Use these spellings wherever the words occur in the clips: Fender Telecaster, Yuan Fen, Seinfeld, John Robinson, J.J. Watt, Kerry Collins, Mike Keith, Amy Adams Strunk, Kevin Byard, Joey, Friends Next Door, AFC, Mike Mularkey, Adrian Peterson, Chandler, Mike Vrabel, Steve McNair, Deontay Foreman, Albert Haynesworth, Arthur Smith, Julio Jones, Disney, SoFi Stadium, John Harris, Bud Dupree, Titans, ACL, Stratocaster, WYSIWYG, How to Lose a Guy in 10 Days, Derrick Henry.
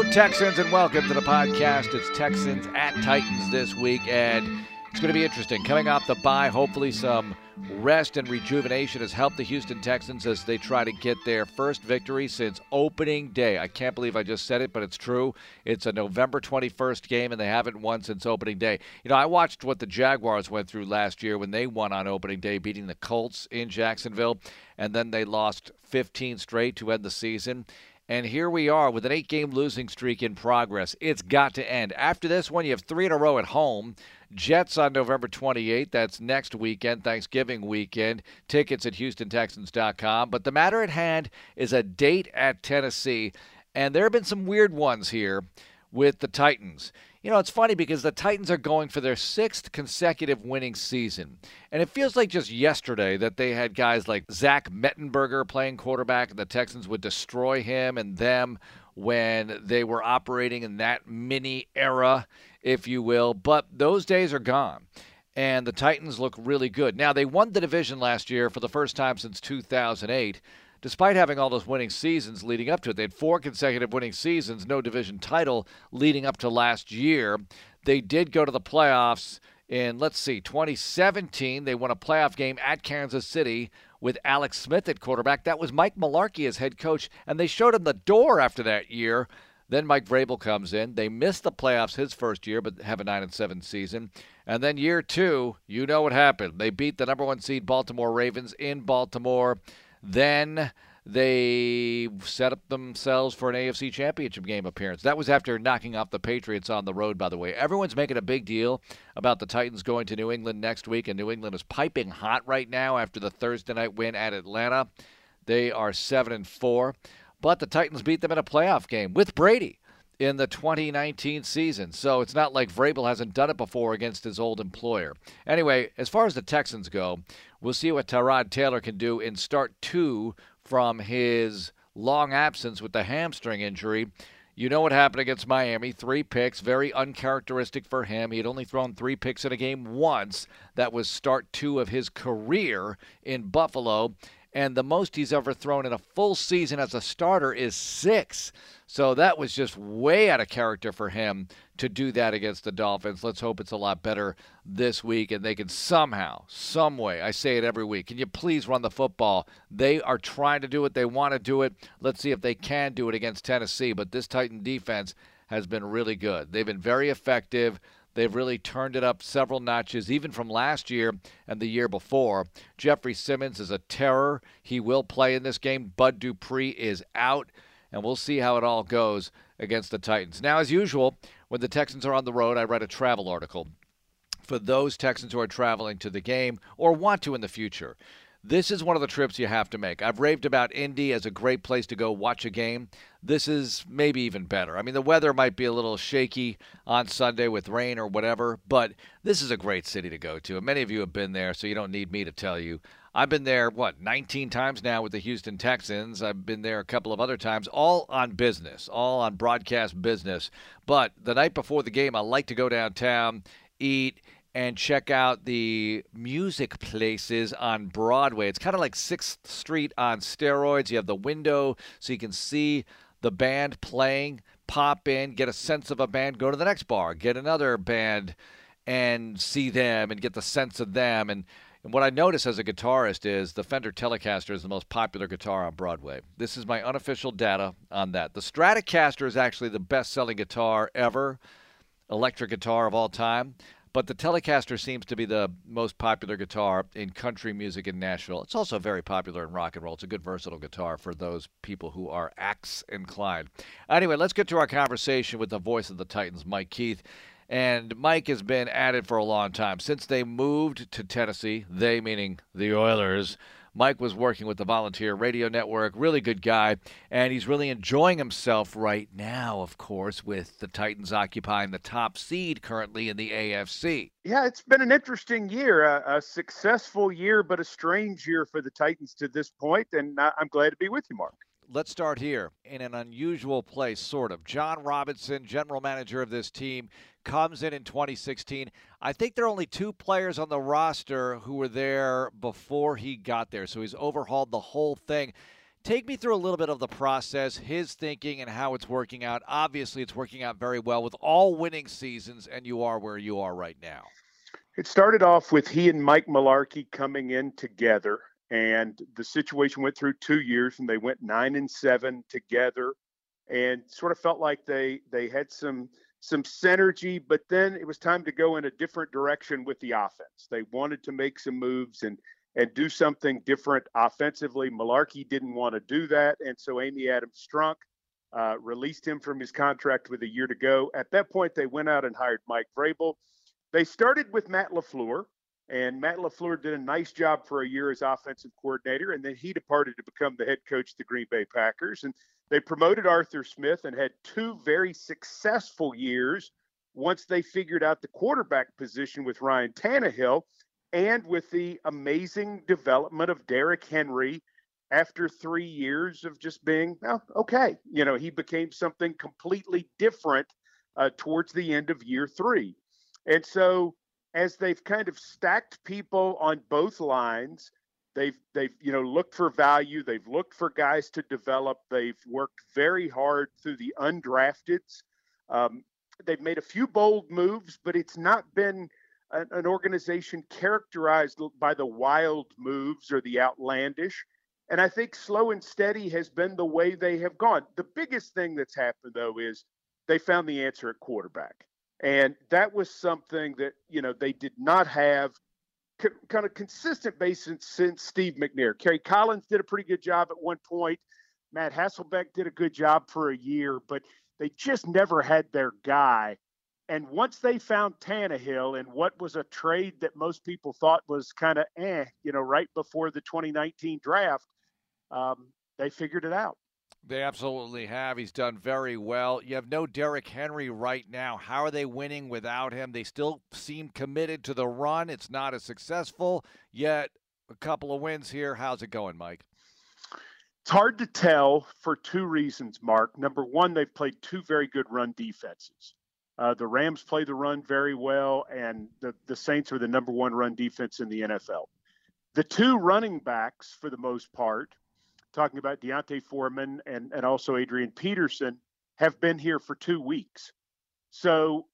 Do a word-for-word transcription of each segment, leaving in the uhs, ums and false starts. Hello, Texans, and welcome to the podcast. It's Texans at Titans this week, and it's going to be interesting. Coming off the bye, hopefully some rest and rejuvenation has helped the Houston Texans as they try to get their first victory since opening day. I can't believe I just said it, but it's true. It's a November twenty-first game, and they haven't won since opening day. You know, I watched what the Jaguars went through last year when they won on opening day, beating the Colts in Jacksonville, and then they lost fifteen straight to end the season. And here we are with an eight-game losing streak in progress. It's got to end. After this one, you have three in a row at home. Jets on November twenty-eighth. That's next weekend, Thanksgiving weekend. Tickets at Houston Texans dot com. But the matter at hand is a date at Tennessee. And there have been some weird ones here with the Titans. You know, it's funny because the Titans are going for their sixth consecutive winning season. And it feels like just yesterday that they had guys like Zach Mettenberger playing quarterback, and the Texans would destroy him and them when they were operating in that mini era, if you will. But those days are gone, and the Titans look really good. Now, they won the division last year for the first time since two thousand eight. Despite having all those winning seasons leading up to it, they had four consecutive winning seasons, no division title leading up to last year. They did go to the playoffs in, let's see, twenty seventeen. They won a playoff game at Kansas City with Alex Smith at quarterback. That was Mike Mularkey as head coach, and they showed him the door after that year. Then Mike Vrabel comes in. They missed the playoffs his first year, but have a nine and seven season. And then year two, you know what happened. They beat the number one seed Baltimore Ravens in Baltimore. Then they set up themselves for an A F C championship game appearance. That was after knocking off the Patriots on the road, by the way. Everyone's making a big deal about the Titans going to New England next week, and New England is piping hot right now after the Thursday night win at Atlanta. They are seven and four, but the Titans beat them in a playoff game with Brady in the twenty nineteen season. So it's not like Vrabel hasn't done it before against his old employer. Anyway, as far as the Texans go, we'll see what Tyrod Taylor can do in start two from his long absence with the hamstring injury. You know what happened against Miami, three picks, very uncharacteristic for him. He had only thrown three picks in a game once. That was start two of his career in Buffalo. And the most he's ever thrown in a full season as a starter is six. So that was just way out of character for him to do that against the Dolphins. Let's hope it's a lot better this week and they can somehow, some way, I say it every week, can you please run the football? They are trying to do it. They want to do it. Let's see if they can do it against Tennessee. But this Titan defense has been really good. They've been very effective. They've really turned it up several notches, even from last year and the year before. Jeffrey Simmons is a terror. He will play in this game. Bud Dupree is out, and we'll see how it all goes against the Titans. Now, as usual, when the Texans are on the road, I write a travel article for those Texans who are traveling to the game or want to in the future. This is one of the trips you have to make. I've raved about Indy as a great place to go watch a game. This is maybe even better. I mean, the weather might be a little shaky on Sunday with rain or whatever, but this is a great city to go to. And many of you have been there, so you don't need me to tell you. I've been there, what, nineteen times now with the Houston Texans. I've been there a couple of other times, all on business, all on broadcast business. But the night before the game, I like to go downtown, eat, and check out the music places on Broadway. It's kind of like sixth Street on steroids. You have the window so you can see the band playing, pop in, get a sense of a band, go to the next bar, get another band, and see them and get the sense of them. And, and what I notice as a guitarist is the Fender Telecaster is the most popular guitar on Broadway. This is my unofficial data on that. The Stratocaster is actually the best-selling guitar ever, electric guitar of all time. But the Telecaster seems to be the most popular guitar in country music in Nashville. It's also very popular in rock and roll. It's a good versatile guitar for those people who are axe inclined. Anyway, let's get to our conversation with the voice of the Titans, Mike Keith. And Mike has been at it for a long time. Since they moved to Tennessee, they meaning the Oilers, Mike was working with the Volunteer Radio Network, really good guy, and he's really enjoying himself right now, of course, with the Titans occupying the top seed currently in the A F C. Yeah, it's been an interesting year, a, a successful year, but a strange year for the Titans to this point, and I'm glad to be with you, Mark. Let's start here in an unusual place, sort of. John Robinson, general manager of this team, comes in in twenty sixteen. I think there are only two players on the roster who were there before he got there, so he's overhauled the whole thing. Take me through a little bit of the process, his thinking, and how it's working out. Obviously, it's working out very well with all winning seasons, and you are where you are right now. It started off with he and Mike Mularkey coming in together, and the situation went through two years, and they went nine and seven together, and sort of felt like they they had some some synergy. But then it was time to go in a different direction with the offense. They wanted to make some moves and and do something different offensively. Mularkey didn't want to do that, and so Amy Adams Strunk uh, released him from his contract with a year to go. At that point, they went out and hired Mike Vrabel. They started with Matt LaFleur, and Matt LaFleur did a nice job for a year as offensive coordinator, and then he departed to become the head coach of the Green Bay Packers. And they promoted Arthur Smith and had two very successful years once they figured out the quarterback position with Ryan Tannehill, and with the amazing development of Derrick Henry after three years of just being, well, okay. You know, he became something completely different uh, towards the end of year three. And so as they've kind of stacked people on both lines, they've, they've you know, looked for value. They've looked for guys to develop. They've worked very hard through the undrafteds. Um, they've made a few bold moves, but it's not been an organization characterized by the wild moves or the outlandish. And I think slow and steady has been the way they have gone. The biggest thing that's happened, though, is they found the answer at quarterback. And that was something that, you know, they did not have co- kind of consistent basis since Steve McNair. Kerry Collins did a pretty good job at one point. Matt Hasselbeck did a good job for a year, but they just never had their guy. And once they found Tannehill and what was a trade that most people thought was kind of, eh, you know, right before the twenty nineteen draft, um, they figured it out. They absolutely have. He's done very well. You have no Derrick Henry right now. How are they winning without him? They still seem committed to the run. It's not as successful, yet a couple of wins here. How's it going, Mike? It's hard to tell for two reasons, Mark. Number one, they've played two very good run defenses. Uh, the Rams play the run very well, and the, the Saints are the number one run defense in the N F L. The two running backs, for the most part, talking about Deontay Foreman and, and also Adrian Peterson, have been here for two weeks. So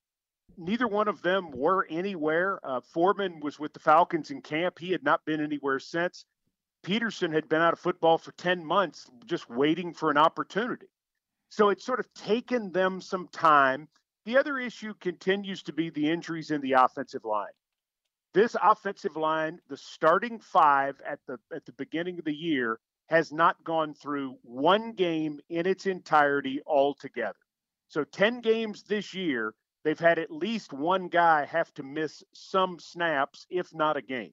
neither one of them were anywhere. Uh, Foreman was with the Falcons in camp. He had not been anywhere since. Peterson had been out of football for ten months just waiting for an opportunity. So it's sort of taken them some time. The other issue continues to be the injuries in the offensive line. This offensive line, the starting five at the at the beginning of the year, has not gone through one game in its entirety altogether. So ten games this year, they've had at least one guy have to miss some snaps, if not a game.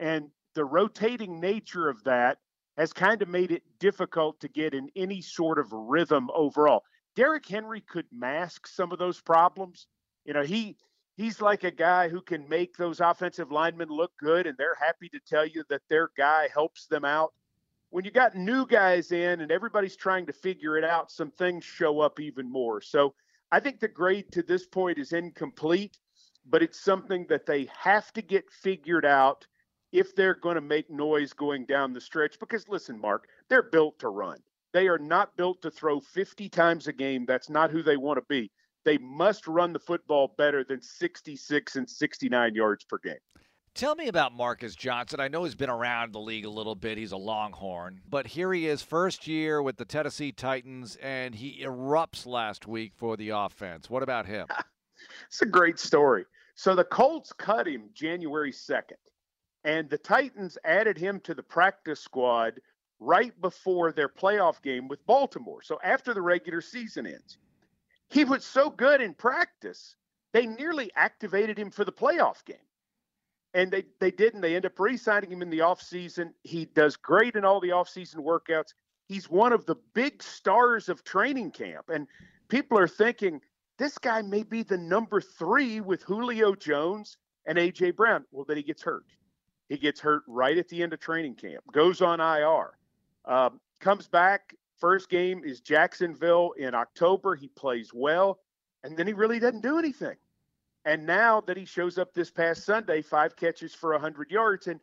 And the rotating nature of that has kind of made it difficult to get in any sort of rhythm overall. Derrick Henry could mask some of those problems. You know, he he's like a guy who can make those offensive linemen look good, and they're happy to tell you that their guy helps them out. When you got new guys in and everybody's trying to figure it out, some things show up even more. So I think the grade to this point is incomplete, but it's something that they have to get figured out if they're going to make noise going down the stretch. Because listen, Mark, they're built to run. They are not built to throw fifty times a game. That's not who they want to be. They must run the football better than sixty-six and sixty-nine yards per game. Tell me about Marcus Johnson. I know he's been around the league a little bit. He's a Longhorn. But here he is, first year with the Tennessee Titans, and he erupts last week for the offense. What about him? It's a great story. So the Colts cut him January second, and the Titans added him to the practice squad right before their playoff game with Baltimore. So after the regular season ends, he was so good in practice, they nearly activated him for the playoff game. And they, they didn't. They end up re-signing him in the offseason. He does great in all the offseason workouts. He's one of the big stars of training camp. And people are thinking, this guy may be the number three with Julio Jones and A J. Brown. Well, then he gets hurt. He gets hurt right at the end of training camp, goes on I R. Um, comes back, first game is Jacksonville in October. He plays well, and then he really doesn't do anything. And now that he shows up this past Sunday, five catches for one hundred yards, and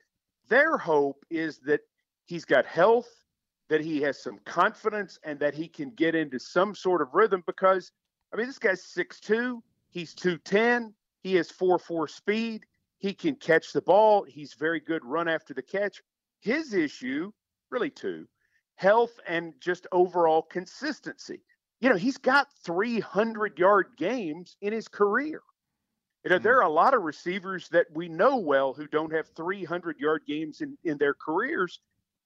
their hope is that he's got health, that he has some confidence and that he can get into some sort of rhythm because, I mean, this guy's six two, he's two ten, he has four four speed, he can catch the ball, he's very good run after the catch. His issue, really two, health and just overall consistency. You know, he's got three hundred yard games in his career. You know, there are a lot of receivers that we know well who don't have three hundred yard games in, in their careers,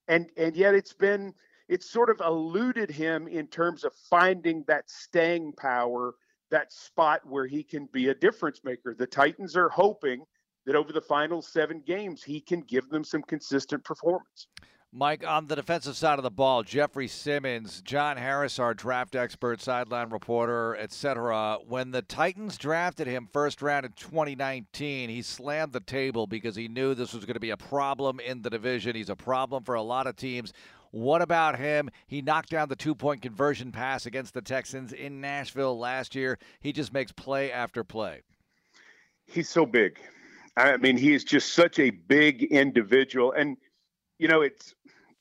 and and yet it's been it's sort of eluded him in terms of finding that staying power, that spot where he can be a difference maker. The Titans are hoping that over the final seven games he can give them some consistent performance. Mike, on the defensive side of the ball, Jeffrey Simmons, John Harris, our draft expert, sideline reporter, et cetera. When the Titans drafted him first round in twenty nineteen, he slammed the table because he knew this was going to be a problem in the division. He's a problem for a lot of teams. What about him? He knocked down the two-point conversion pass against the Texans in Nashville last year. He just makes play after play. He's so big. I mean, he is just such a big individual. And you know, it's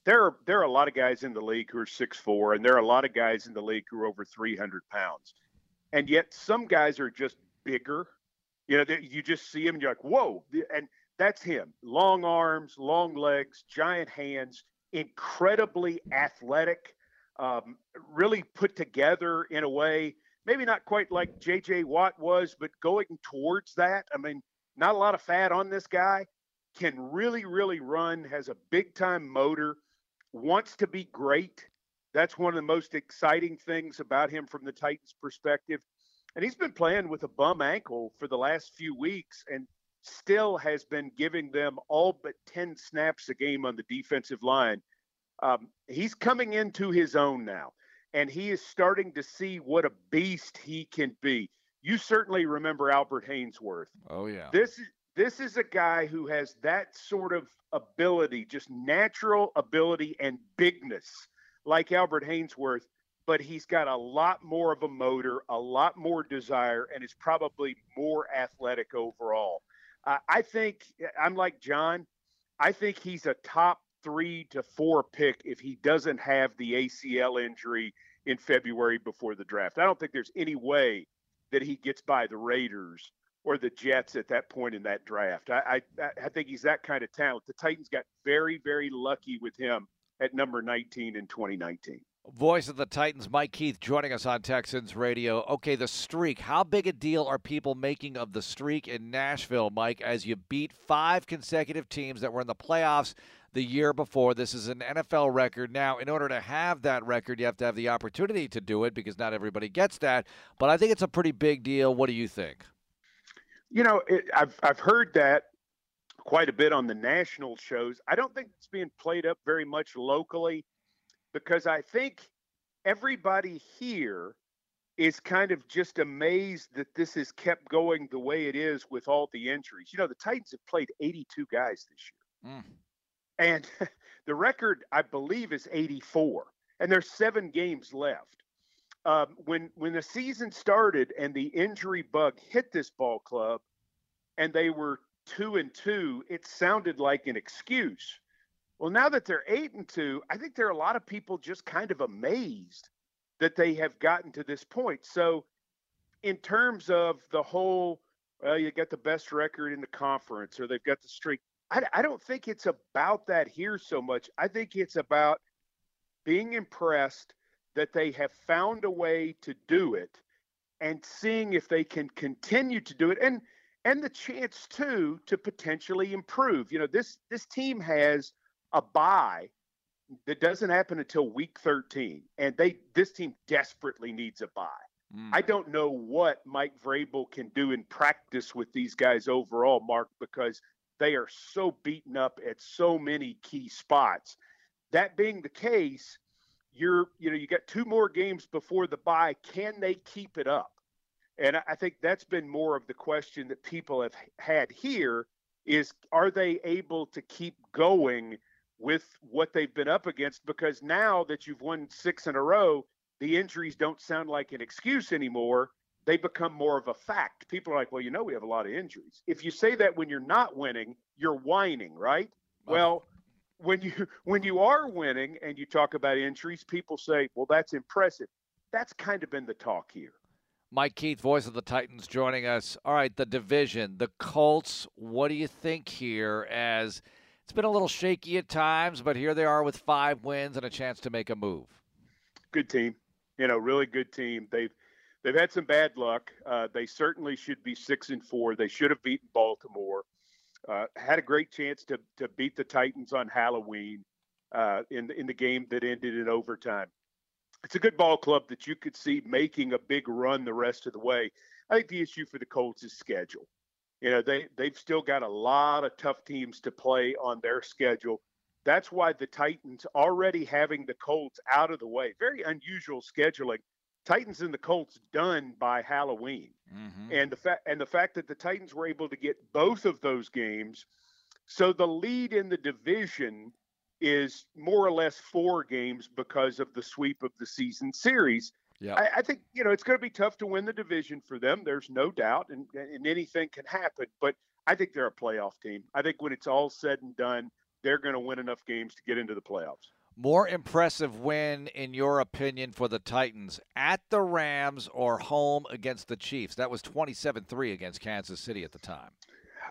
there are there are a lot of guys in the league who are six four, and there are a lot of guys in the league who are over three hundred pounds. And yet some guys are just bigger. You know, they, you just see him and you're like, whoa. And that's him. Long arms, long legs, giant hands, incredibly athletic, um, really put together in a way, maybe not quite like J J. Watt was, but going towards that. I mean, not a lot of fat on this guy. Can really, really run, has a big-time motor, wants to be great. That's one of the most exciting things about him from the Titans' perspective. And he's been playing with a bum ankle for the last few weeks and still has been giving them all but ten snaps a game on the defensive line. Um, he's coming into his own now, and he is starting to see what a beast he can be. You certainly remember Albert Haynesworth. Oh, yeah. This is... This is a guy who has that sort of ability, just natural ability and bigness, like Albert Haynesworth, but he's got a lot more of a motor, a lot more desire, and is probably more athletic overall. Uh, I think, I'm like John, I think he's a top three to four pick if he doesn't have the A C L injury in February before the draft. I don't think there's any way that he gets by the Raiders or the Jets at that point in that draft. I, I I think he's that kind of talent. The Titans got very, very lucky with him at number nineteen in twenty nineteen. Voice of the Titans, Mike Keith, joining us on Texans Radio. Okay, the streak. How big a deal are people making of the streak in Nashville, Mike, as you beat five consecutive teams that were in the playoffs the year before? This is an N F L record. Now, in order to have that record, you have to have the opportunity to do it because not everybody gets that. But I think it's a pretty big deal. What do you think? You know, it, I've I've heard that quite a bit on the national shows. I don't think it's being played up very much locally because I think everybody here is kind of just amazed that this has kept going the way it is with all the injuries. You know, the Titans have played eighty-two guys this year. Mm. And the record, I believe, is eighty-four. And there's seven games left. Um, when when the season started and the injury bug hit this ball club and they were two and two, it sounded like an excuse. Well, now that they're eight and two, I think there are a lot of people just kind of amazed that they have gotten to this point. So in terms of the whole, well, you got the best record in the conference or they've got the streak, I, I don't think it's about that here so much. I think it's about being impressed that they have found a way to do it and seeing if they can continue to do it and and the chance, too, to potentially improve. You know, this this team has a bye that doesn't happen until week thirteen, and they this team desperately needs a bye. Mm. I don't know what Mike Vrabel can do in practice with these guys overall, Mark, because they are so beaten up at so many key spots. That being the case, You're, you know, you got two more games before the bye. Can they keep it up? And I think that's been more of the question that people have had here is, are they able to keep going with what they've been up against? Because now that you've won six in a row, the injuries don't sound like an excuse anymore. They become more of a fact. People are like, well, you know, we have a lot of injuries. If you say that when you're not winning, you're whining, right? Wow. Well, when you when you are winning and you talk about injuries, people say, well, that's impressive. That's kind of been the talk here. Mike Keith, voice of the Titans, joining us. All right, the division, the Colts, what do you think here, as it's been a little shaky at times, but here they are with five wins and a chance to make a move? Good team. You know, really good team. They've they've had some bad luck. Uh, they certainly should be six and four. They should have beaten Baltimore. Uh, had a great chance to to beat the Titans on Halloween uh, in, in the game that ended in overtime. It's a good ball club that you could see making a big run the rest of the way. I think the issue for the Colts is schedule. You know, they, they've still got a lot of tough teams to play on their schedule. That's why the Titans already having the Colts out of the way. Very unusual scheduling. Titans and the Colts done by Halloween. Mm-hmm. And the fact and the fact that the Titans were able to get both of those games. So the lead in the division is more or less four games because of the sweep of the season series. Yeah, I, I think, you know, it's going to be tough to win the division for them. There's no doubt, and, and anything can happen. But I think they're a playoff team. I think when it's all said and done, they're going to win enough games to get into the playoffs. More impressive win, in your opinion, for the Titans, at the Rams or home against the Chiefs? That was twenty-seven three against Kansas City at the time.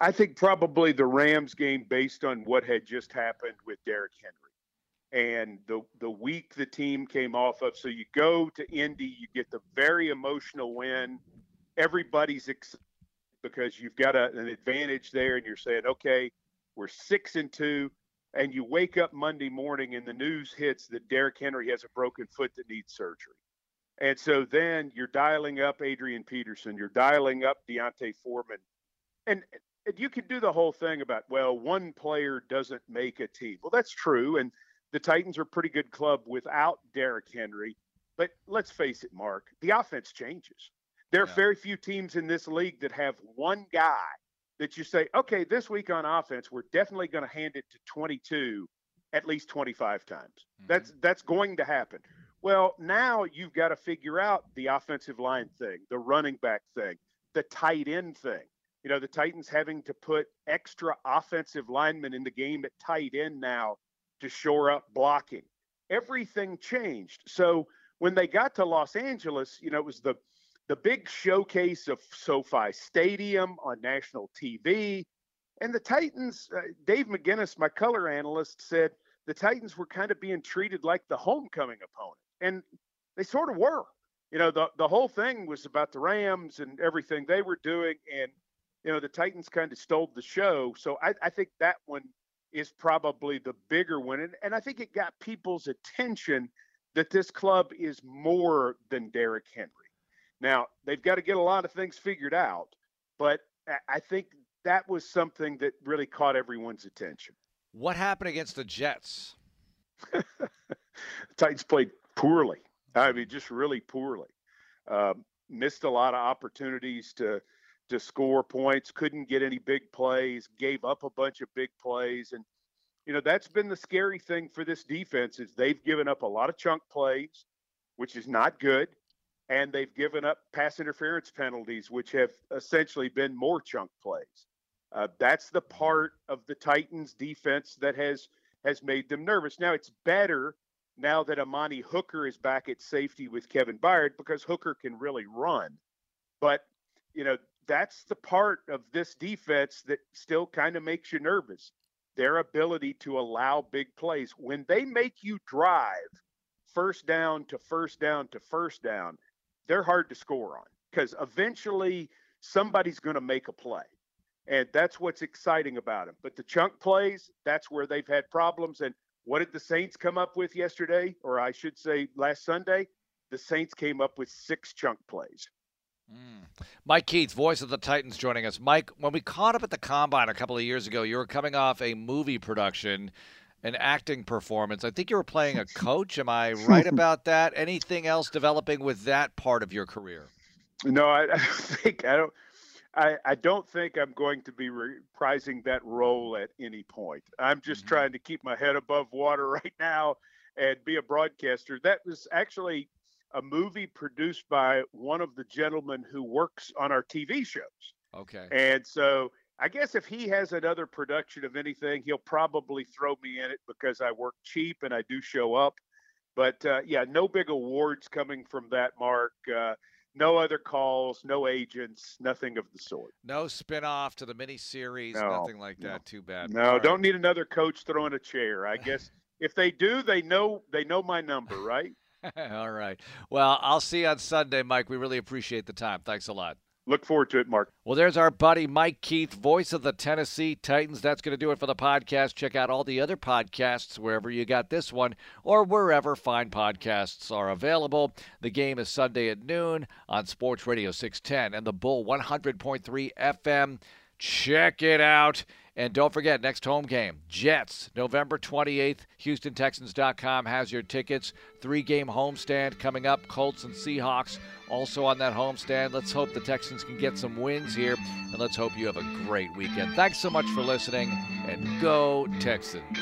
I think probably the Rams game, based on what had just happened with Derrick Henry and the the week the team came off of. So you go to Indy, you get the very emotional win. Everybody's excited because you've got a, an advantage there, and you're saying, okay, we're six and two, and you wake up Monday morning and the news hits that Derrick Henry has a broken foot that needs surgery. And so then you're dialing up Adrian Peterson, you're dialing up Deontay Foreman, and you can do the whole thing about, well, one player doesn't make a team. Well, that's true, and the Titans are a pretty good club without Derrick Henry. But let's face it, Mark, the offense changes. There are yeah. very few teams in this league that have one guy that you say, okay, this week on offense, we're definitely going to hand it to twenty-two at least twenty-five times. Mm-hmm. That's that's going to happen. Well, now you've got to figure out the offensive line thing, the running back thing, the tight end thing. You know, the Titans having to put extra offensive linemen in the game at tight end now to shore up blocking. Everything changed. So when they got to Los Angeles, you know, it was the the big showcase of SoFi Stadium on national T V. And the Titans, uh, Dave McGinnis, my color analyst, said the Titans were kind of being treated like the homecoming opponent. And they sort of were. You know, the, the whole thing was about the Rams and everything they were doing, and you know, the Titans kind of stole the show. So I, I think that one is probably the bigger one. And, and I think it got people's attention that this club is more than Derrick Henry. Now, they've got to get a lot of things figured out, but I think that was something that really caught everyone's attention. What happened against the Jets? The Titans played poorly. I mean, just really poorly. Um, missed a lot of opportunities to – to score points, couldn't get any big plays, gave up a bunch of big plays. And, you know, that's been the scary thing for this defense is they've given up a lot of chunk plays, which is not good. And they've given up pass interference penalties, which have essentially been more chunk plays. Uh, that's the part of the Titans defense that has, has made them nervous. Now it's better now that Amani Hooker is back at safety with Kevin Byard, because Hooker can really run, but you know, that's the part of this defense that still kind of makes you nervous. Their ability to allow big plays. When they make you drive first down to first down to first down, they're hard to score on because eventually somebody's going to make a play. And that's what's exciting about them. But the chunk plays, that's where they've had problems. And what did the Saints come up with yesterday? Or I should say last Sunday, the Saints came up with six chunk plays. Mm. Mike Keith, voice of the Titans, joining us. Mike, when we caught up at the Combine a couple of years ago, you were coming off a movie production, an acting performance. I think you were playing a coach. Am I right about that? Anything else developing with that part of your career? No, I, I think I don't. I, I don't think I'm going to be reprising that role at any point. I'm just mm-hmm. trying to keep my head above water right now and be a broadcaster. That was actually a movie produced by one of the gentlemen who works on our T V shows. Okay. And so I guess if he has another production of anything, he'll probably throw me in it because I work cheap and I do show up. But, uh, yeah, no big awards coming from that, Mark. Uh, no other calls, no agents, nothing of the sort. No spinoff to the miniseries, no, nothing like no. that. Too bad. No, All don't right. need another coach throwing a chair. I guess if they do, they know they know my number, right? All right. Well, I'll see you on Sunday, Mike. We really appreciate the time. Thanks a lot. Look forward to it, Mark. Well, there's our buddy Mike Keith, voice of the Tennessee Titans. That's going to do it for the podcast. Check out all the other podcasts wherever you got this one or wherever fine podcasts are available. The game is Sunday at noon on Sports Radio six ten and the Bull one hundred point three F M. Check it out. And don't forget, next home game, Jets, November twenty-eighth. Houston Texans dot com has your tickets. Three-game homestand coming up, Colts and Seahawks also on that homestand. Let's hope the Texans can get some wins here, and let's hope you have a great weekend. Thanks so much for listening, and go Texans.